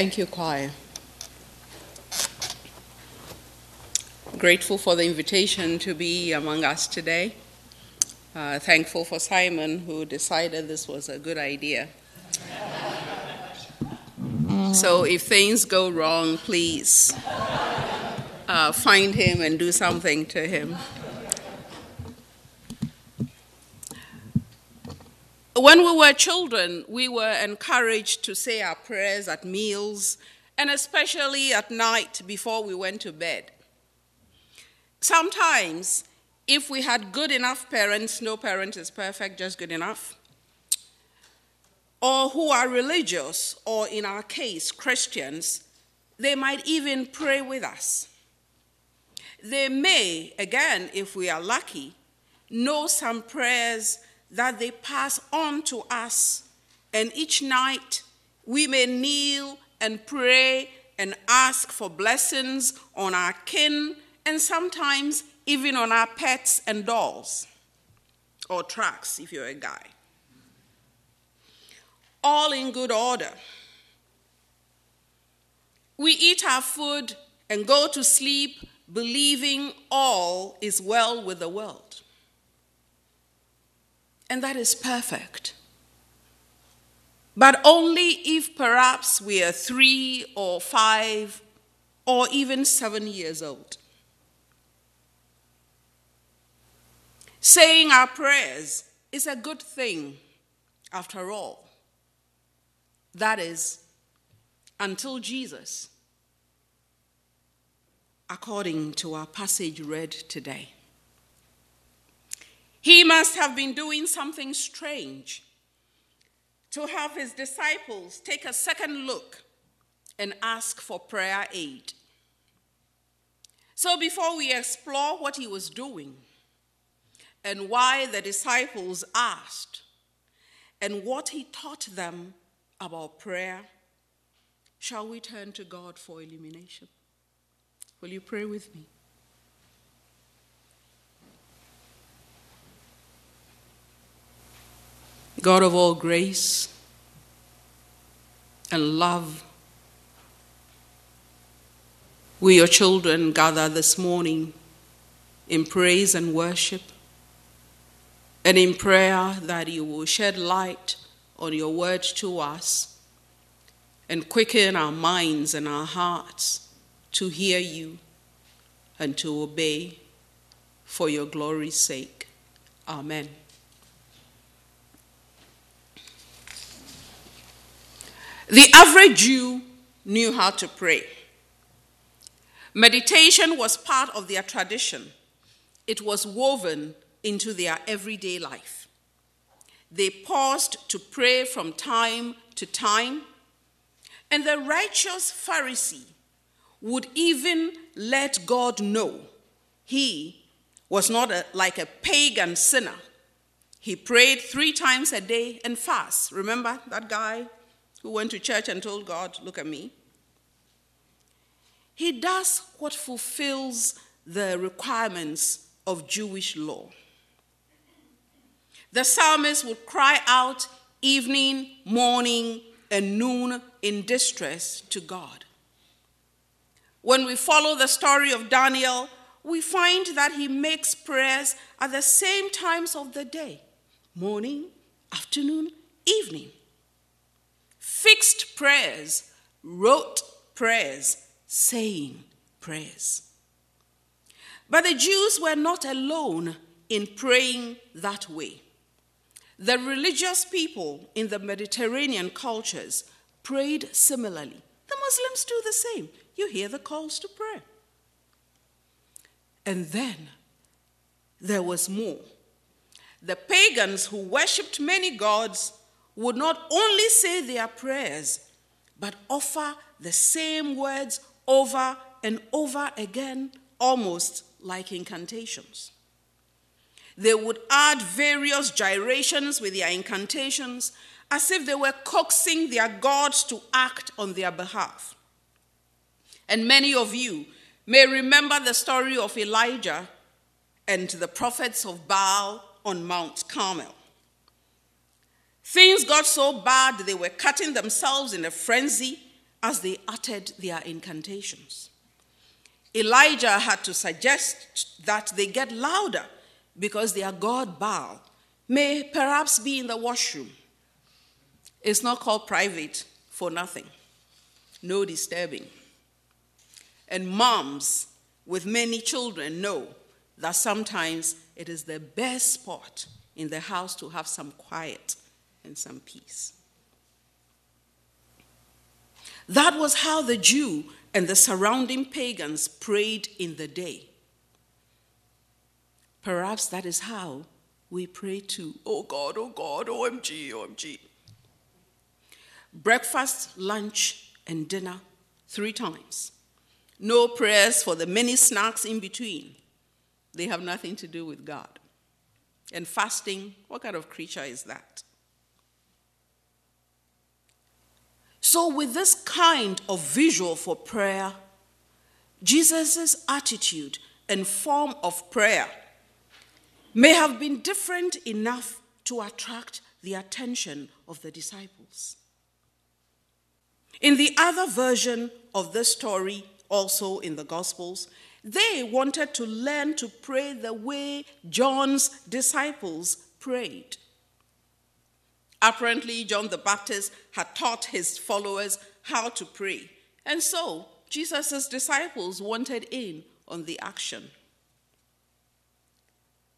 Thank you, choir. Grateful for the invitation to be among us today. Thankful for Simon, who decided this was a good idea. So if things go wrong, please find him and do something to him. When we were children, we were encouraged to say our prayers at meals, and especially at night before we went to bed. Sometimes, if we had good enough parents — no parent is perfect, just good enough — or who are religious, or in our case, Christians, they might even pray with us. They may, again, if we are lucky, know some prayers that they pass on to us, and each night we may kneel and pray and ask for blessings on our kin, and sometimes even on our pets and dolls, or trucks if you're a guy. All in good order. We eat our food and go to sleep believing all is well with the world. And that is perfect. But only if perhaps we are 3 or 5 or even 7 years old. Saying our prayers is a good thing, after all. That is, until Jesus, according to our passage read today. He must have been doing something strange to have his disciples take a second look and ask for prayer aid. So before we explore what he was doing and why the disciples asked and what he taught them about prayer, shall we turn to God for illumination? Will you pray with me? God of all grace and love, we, your children, gather this morning in praise and worship, and in prayer that you will shed light on your word to us and quicken our minds and our hearts to hear you and to obey, for your glory's sake. Amen. The average Jew knew how to pray. Meditation was part of their tradition. It was woven into their everyday life. They paused to pray from time to time, and the righteous Pharisee would even let God know he was not like a pagan sinner. He prayed 3 times a day and fast. Remember that guy who went to church and told God, "Look at me"? He does what fulfills the requirements of Jewish law. The psalmist would cry out evening, morning, and noon in distress to God. When we follow the story of Daniel, we find that he makes prayers at the same times of the day: morning, afternoon, evening. Fixed prayers, rote prayers, saying prayers. But the Jews were not alone in praying that way. The religious people in the Mediterranean cultures prayed similarly. The Muslims do the same. You hear the calls to prayer. And then there was more. The pagans who worshipped many gods would not only say their prayers, but offer the same words over and over again, almost like incantations. They would add various gyrations with their incantations, as if they were coaxing their gods to act on their behalf. And many of you may remember the story of Elijah and the prophets of Baal on Mount Carmel. Things got so bad they were cutting themselves in a frenzy as they uttered their incantations. Elijah had to suggest that they get louder because their god Baal may perhaps be in the washroom. It's not called private for nothing. No disturbing. And moms with many children know that sometimes it is the best spot in the house to have some quiet and some peace. That was how the Jew and the surrounding pagans prayed in the day. Perhaps that is how we pray too. Oh God, oh God, OMG, OMG. Breakfast, lunch, and dinner 3 times. No prayers for the many snacks in between. They have nothing to do with God. And fasting, what kind of creature is that? So with this kind of visual for prayer, Jesus' attitude and form of prayer may have been different enough to attract the attention of the disciples. In the other version of this story, also in the Gospels, they wanted to learn to pray the way John's disciples prayed. Apparently, John the Baptist had taught his followers how to pray, and so Jesus' disciples wanted in on the action.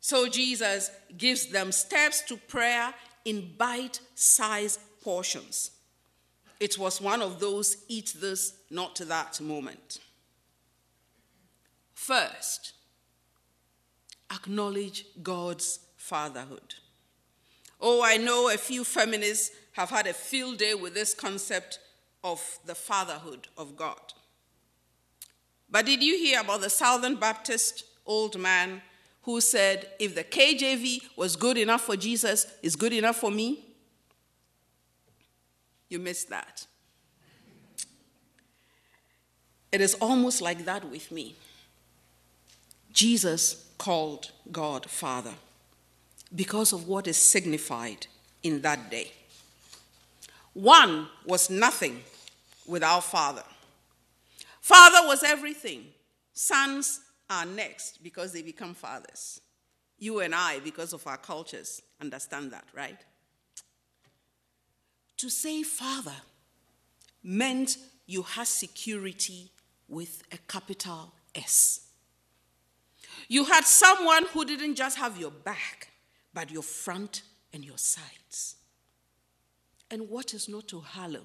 So Jesus gives them steps to prayer in bite-sized portions. It was one of those eat this, not that moment. First, acknowledge God's fatherhood. Oh, I know a few feminists have had a field day with this concept of the fatherhood of God. But did you hear about the Southern Baptist old man who said, if the KJV was good enough for Jesus, it's good enough for me? You missed that. It is almost like that with me. Jesus called God Father because of what is signified in that day. One was nothing without Father. Father was everything. Sons are next because they become fathers. You and I, because of our cultures, understand that, right? To say Father meant you had security with a capital S. You had someone who didn't just have your back, but your front and your sides. And what is not to hallow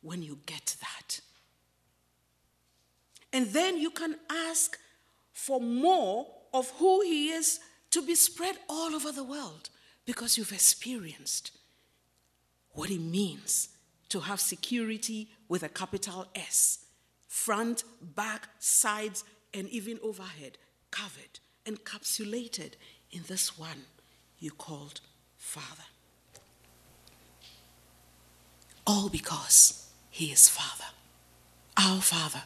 when you get that? And then you can ask for more of who he is to be spread all over the world because you've experienced what it means to have security with a capital S, front, back, sides, and even overhead, covered, encapsulated in this one you called Father. All because he is Father, our Father,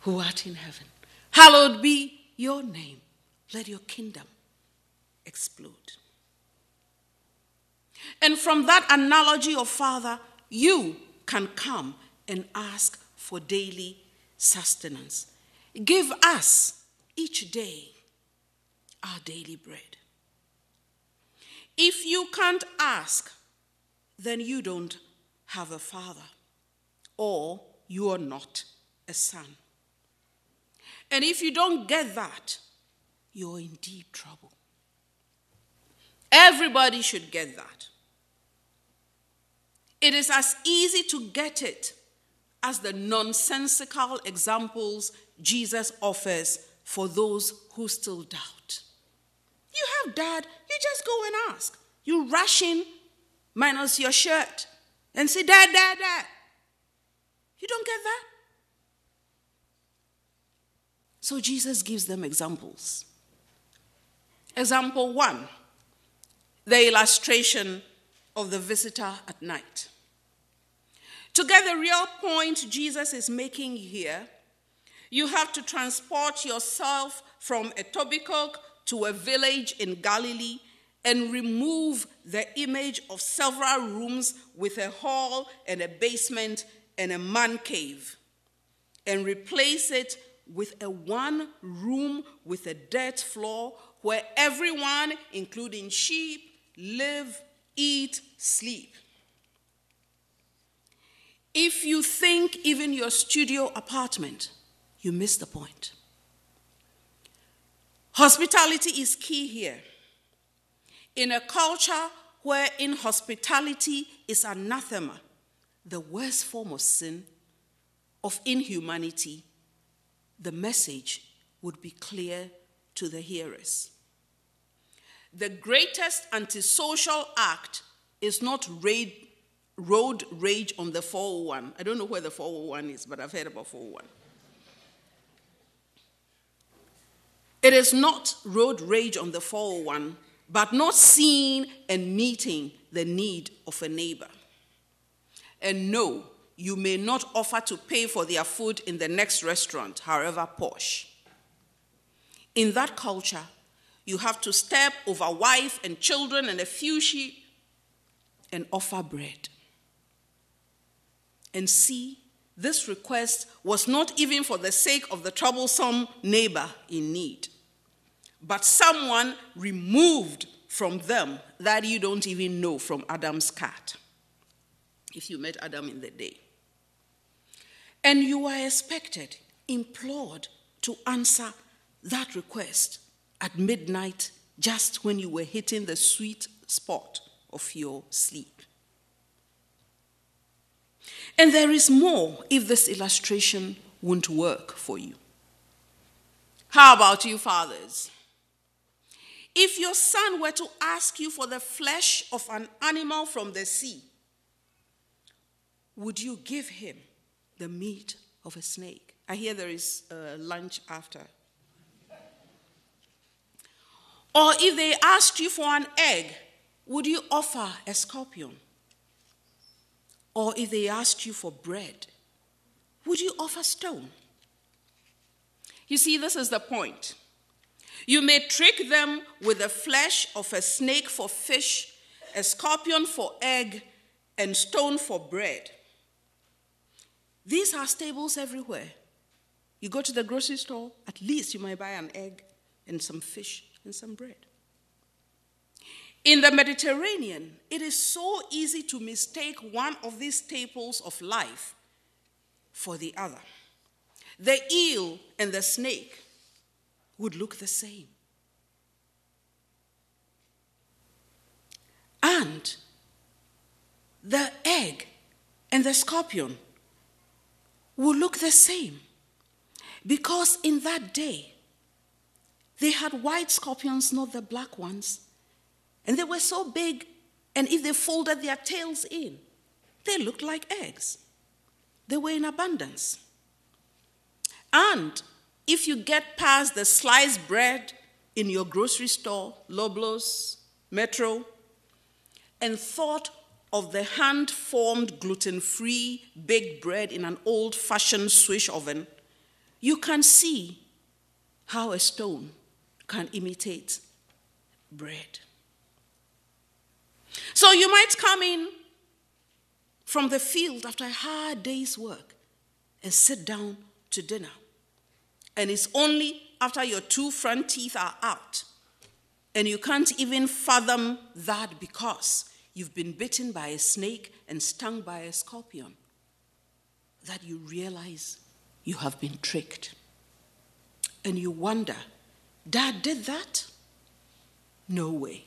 who art in heaven. Hallowed be your name. Let your kingdom explode. And from that analogy of Father, you can come and ask for daily sustenance. Give us each day our daily bread. If you can't ask, then you don't have a father, or you are not a son. And if you don't get that, you're in deep trouble. Everybody should get that. It is as easy to get it as the nonsensical examples Jesus offers for those who still doubt. You have dad, you just go and ask. You rush in, minus your shirt, and say, Dad, Dad, Dad. You don't get that? So Jesus gives them examples. Example 1. The illustration of the visitor at night. To get the real point Jesus is making here, you have to transport yourself from a Etobicoke to a village in Galilee and remove the image of several rooms with a hall and a basement and a man cave and replace it with a one-room with a dirt floor where everyone, including sheep, live, eat, sleep. If you think even your studio apartment, you miss the point. Hospitality is key here. In a culture where inhospitality is anathema, the worst form of sin, of inhumanity, the message would be clear to the hearers. The greatest antisocial act is not road rage on the 401. I don't know where the 401 is, but I've heard about 401. It is not road rage on the 401, but not seeing and meeting the need of a neighbor. And no, you may not offer to pay for their food in the next restaurant, however posh. In that culture, you have to step over wife and children and a few sheep and offer bread. And see, this request was not even for the sake of the troublesome neighbor in need, but someone removed from them that you don't even know from Adam's cat, if you met Adam in the day. And you are expected, implored to answer that request at midnight, just when you were hitting the sweet spot of your sleep. And there is more if this illustration won't work for you. How about you, fathers? If your son were to ask you for the flesh of an animal from the sea, would you give him the meat of a snake? I hear there is lunch after. Or if they asked you for an egg, would you offer a scorpion? Or if they asked you for bread, would you offer stone? You see, this is the point. You may trick them with the flesh of a snake for fish, a scorpion for egg, and stone for bread. These are staples everywhere. You go to the grocery store, at least you might buy an egg and some fish and some bread. In the Mediterranean, it is so easy to mistake one of these staples of life for the other. The eel and the snake would look the same. And the egg and the scorpion would look the same, because in that day, they had white scorpions, not the black ones. And they were so big, and if they folded their tails in, they looked like eggs. They were in abundance. And if you get past the sliced bread in your grocery store, Loblaws, Metro, and thought of the hand-formed gluten-free baked bread in an old-fashioned swish oven, you can see how a stone can imitate bread. So you might come in from the field after a hard day's work and sit down to dinner. And it's only after your two front teeth are out and you can't even fathom that because you've been bitten by a snake and stung by a scorpion that you realize you have been tricked. And you wonder, Dad did that? No way.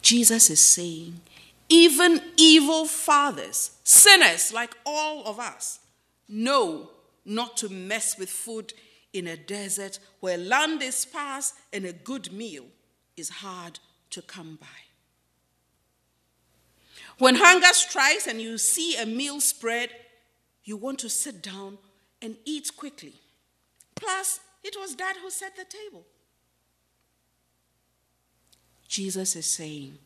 Jesus is saying, even evil fathers, sinners like all of us, know not to mess with food in a desert where land is sparse and a good meal is hard to come by. When hunger strikes and you see a meal spread, you want to sit down and eat quickly. Plus, it was Dad who set the table. Jesus is saying,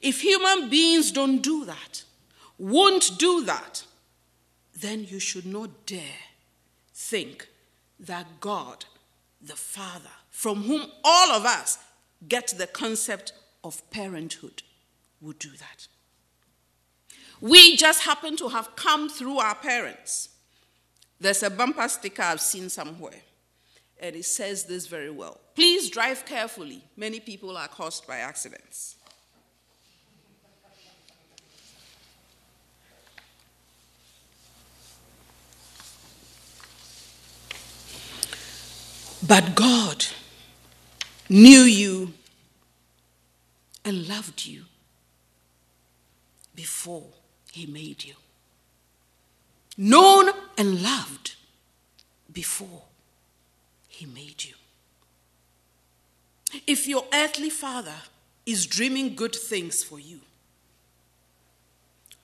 if human beings don't do that, won't do that, then you should not dare think that God, the Father, from whom all of us get the concept of parenthood, would do that. We just happen to have come through our parents. There's a bumper sticker I've seen somewhere, and it says this very well. Please drive carefully. Many people are caused by accidents. But God knew you and loved you before he made you. Known and loved before he made you. If your earthly father is dreaming good things for you,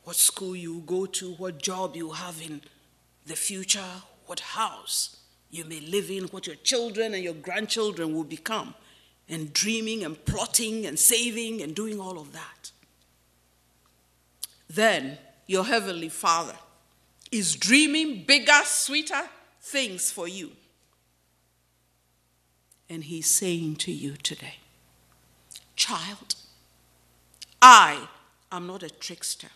what school you go to, what job you have in the future, what house you may live in, what your children and your grandchildren will become, and dreaming and plotting and saving and doing all of that. Then your heavenly Father is dreaming bigger, sweeter things for you. And he's saying to you today, child, I am not a trickster.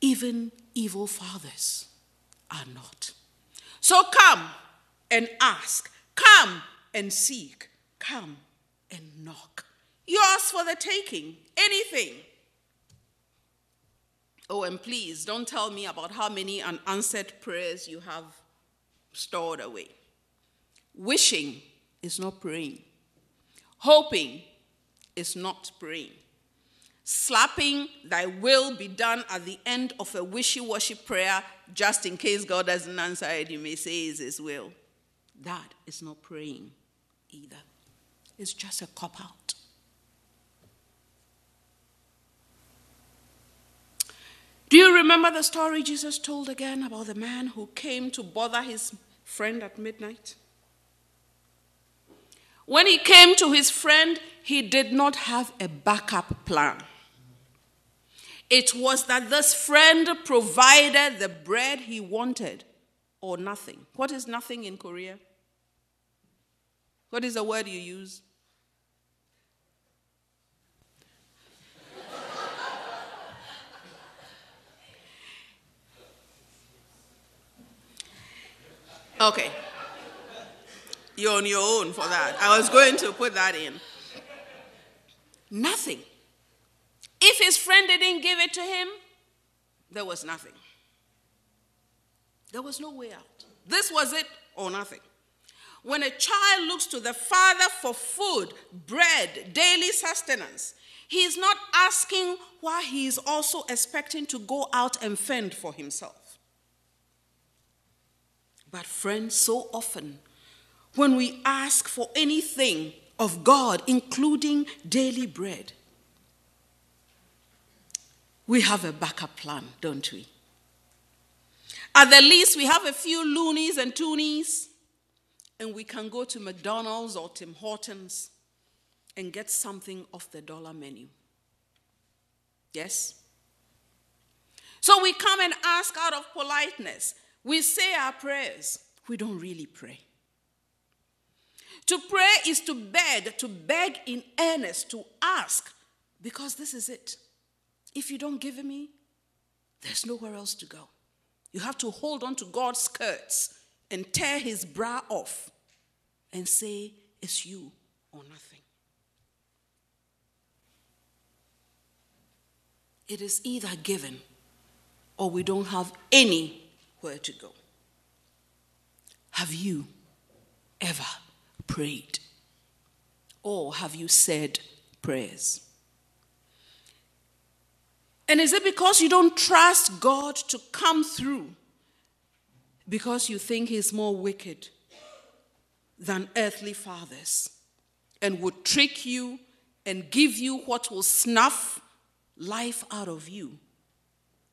Even evil fathers are not. So come and ask, come and seek, come and knock. Yours for the taking, anything. Oh, and please don't tell me about how many unanswered prayers you have stored away. Wishing is not praying. Hoping is not praying. Slapping thy will be done at the end of a wishy-washy prayer, just in case God doesn't answer it, you may say it's his will. That is not praying either. It's just a cop-out. Do you remember the story Jesus told again about the man who came to bother his friend at midnight? When he came to his friend, he did not have a backup plan. It was that this friend provided the bread he wanted, or nothing. What is nothing in Korea? What is the word you use? Okay. You're on your own for that. I was going to put that in. Nothing. If his friend didn't give it to him, there was nothing. There was no way out. This was it or nothing. When a child looks to the Father for food, bread, daily sustenance, he is not asking why he is also expecting to go out and fend for himself. But friends, so often, when we ask for anything of God, including daily bread, we have a backup plan, don't we? At the least, we have a few loonies and toonies, and we can go to McDonald's or Tim Hortons and get something off the dollar menu. Yes? So we come and ask out of politeness. We say our prayers. We don't really pray. To pray is to beg in earnest, to ask, because this is it. If you don't give me, there's nowhere else to go. You have to hold on to God's skirts and tear his bra off and say, it's you or nothing. It is either given or we don't have anywhere to go. Have you ever prayed? Or have you said prayers? And is it because you don't trust God to come through? Because you think he's more wicked than earthly fathers and would trick you and give you what will snuff life out of you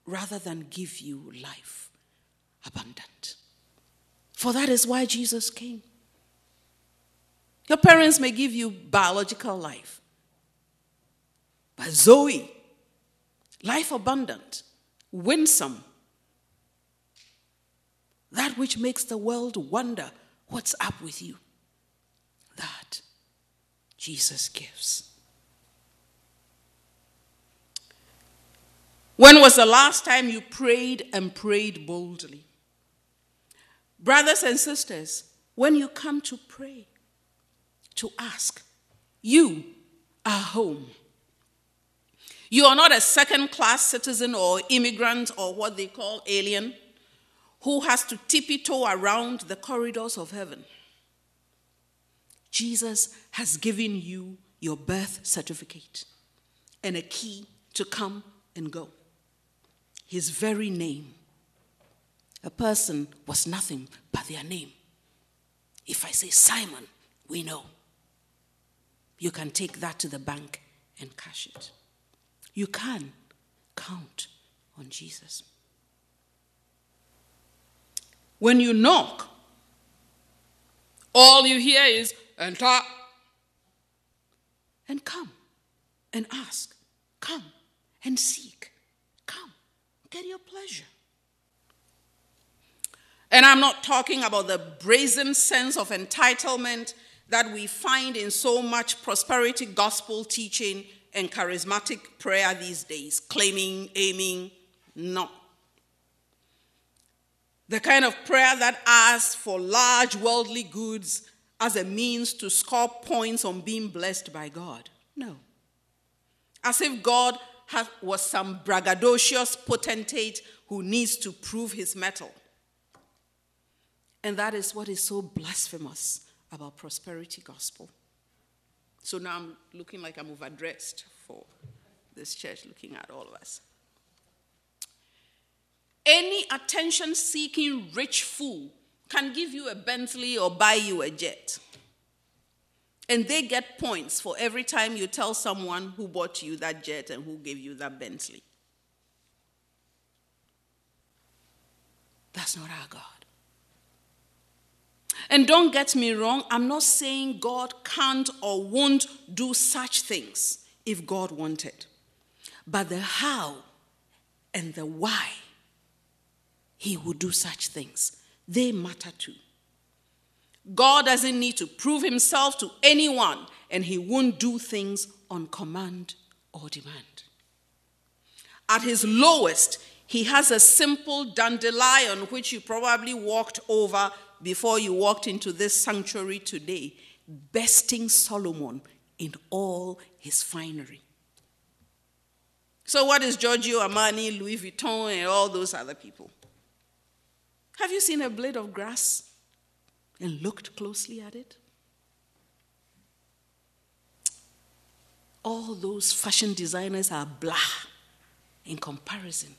rather than give you life abundant. For that is why Jesus came. Your parents may give you biological life, but Zoe, life abundant, winsome, that which makes the world wonder what's up with you, that Jesus gives. When was the last time you prayed and prayed boldly? Brothers and sisters, when you come to pray, to ask, you are home. You are not a second-class citizen or immigrant or what they call alien who has to tiptoe around the corridors of heaven. Jesus has given you your birth certificate and a key to come and go. His very name. A person was nothing but their name. If I say Simon, we know. You can take that to the bank and cash it. You can count on Jesus. When you knock, all you hear is, enter, and come and ask, come and seek, come, get your pleasure. And I'm not talking about the brazen sense of entitlement that we find in so much prosperity gospel teaching and charismatic prayer these days, claiming, aiming, no. The kind of prayer that asks for large worldly goods as a means to score points on being blessed by God. No. As if God was some braggadocious potentate who needs to prove his mettle. And that is what is so blasphemous about prosperity gospel. So now I'm looking like I'm overdressed for this church, looking at all of us. Any attention-seeking rich fool can give you a Bentley or buy you a jet. And they get points for every time you tell someone who bought you that jet and who gave you that Bentley. That's not our God. And don't get me wrong, I'm not saying God can't or won't do such things if God wanted. But the how and the why he would do such things, they matter too. God doesn't need to prove himself to anyone, and he won't do things on command or demand. At his lowest, he has a simple dandelion which you probably walked over before you walked into this sanctuary today, besting Solomon in all his finery. So what is Giorgio Armani, Louis Vuitton, and all those other people? Have you seen a blade of grass and looked closely at it? All those fashion designers are blah in comparison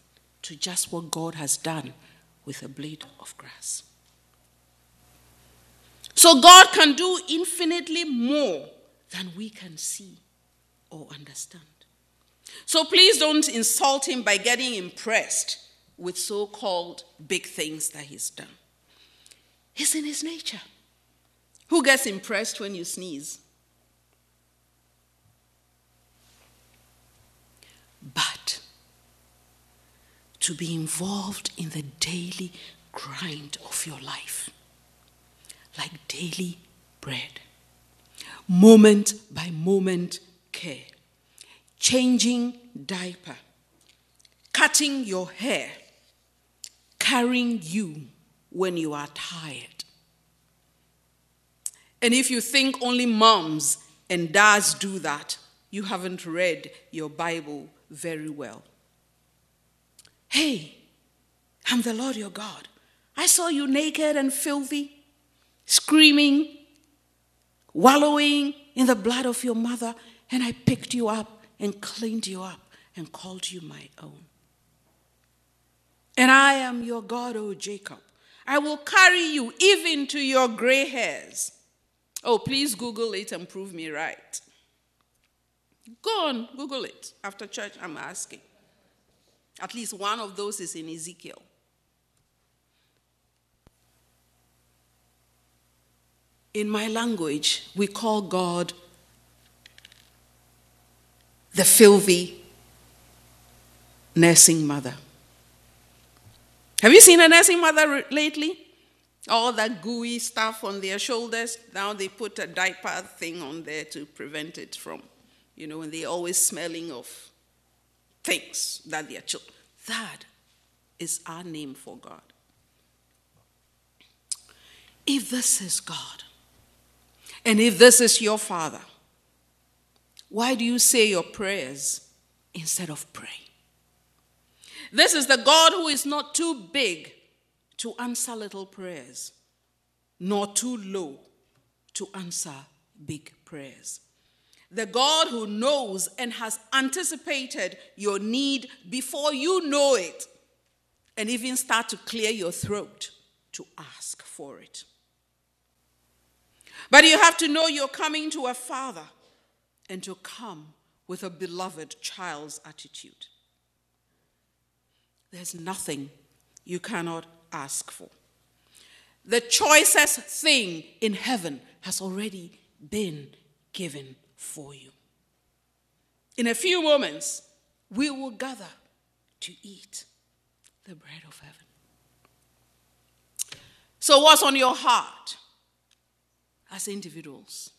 to just what God has done with a blade of grass. So God can do infinitely more than we can see or understand. So please don't insult him by getting impressed with so-called big things that he's done. It's in his nature. Who gets impressed when you sneeze? But to be involved in the daily grind of your life, like daily bread, moment by moment care, changing diaper, cutting your hair, carrying you when you are tired. And if you think only moms and dads do that, you haven't read your Bible very well. Hey, I'm the Lord your God. I saw you naked and filthy, screaming, wallowing in the blood of your mother, and I picked you up and cleaned you up and called you my own. And I am your God, O Jacob. I will carry you even to your gray hairs. Oh, please Google it and prove me right. Go on, Google it. After church, I'm asking. At least one of those is in Ezekiel. In my language, we call God the filthy nursing mother. Have you seen a nursing mother lately? All that gooey stuff on their shoulders. Now they put a diaper thing on there to prevent it from, and they're always smelling of things that their children. That is our name for God. If this is God, and if this is your Father, why do you say your prayers instead of praying? This is the God who is not too big to answer little prayers, nor too low to answer big prayers. The God who knows and has anticipated your need before you know it, and even start to clear your throat to ask for it. But you have to know you're coming to a Father, and to come with a beloved child's attitude. There's nothing you cannot ask for. The choicest thing in heaven has already been given for you. In a few moments, we will gather to eat the bread of heaven. So what's on your heart as individuals?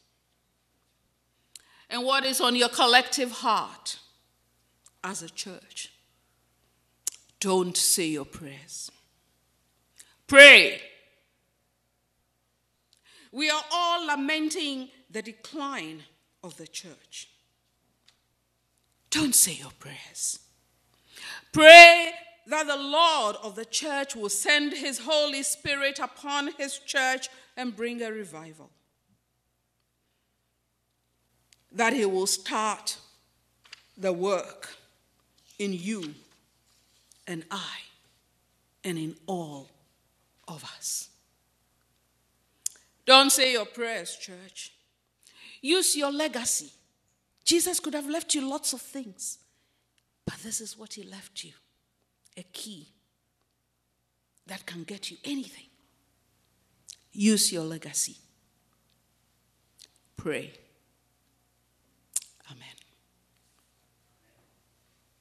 And what is on your collective heart as a church? Don't say your prayers. Pray. We are all lamenting the decline of the church. Don't say your prayers. Pray that the Lord of the church will send his Holy Spirit upon his church and bring a revival. That he will start the work in you and I and in all of us. Don't say your prayers, church. Use your legacy. Jesus could have left you lots of things, but this is what he left you, a key that can get you anything. Use your legacy. Pray. Amen.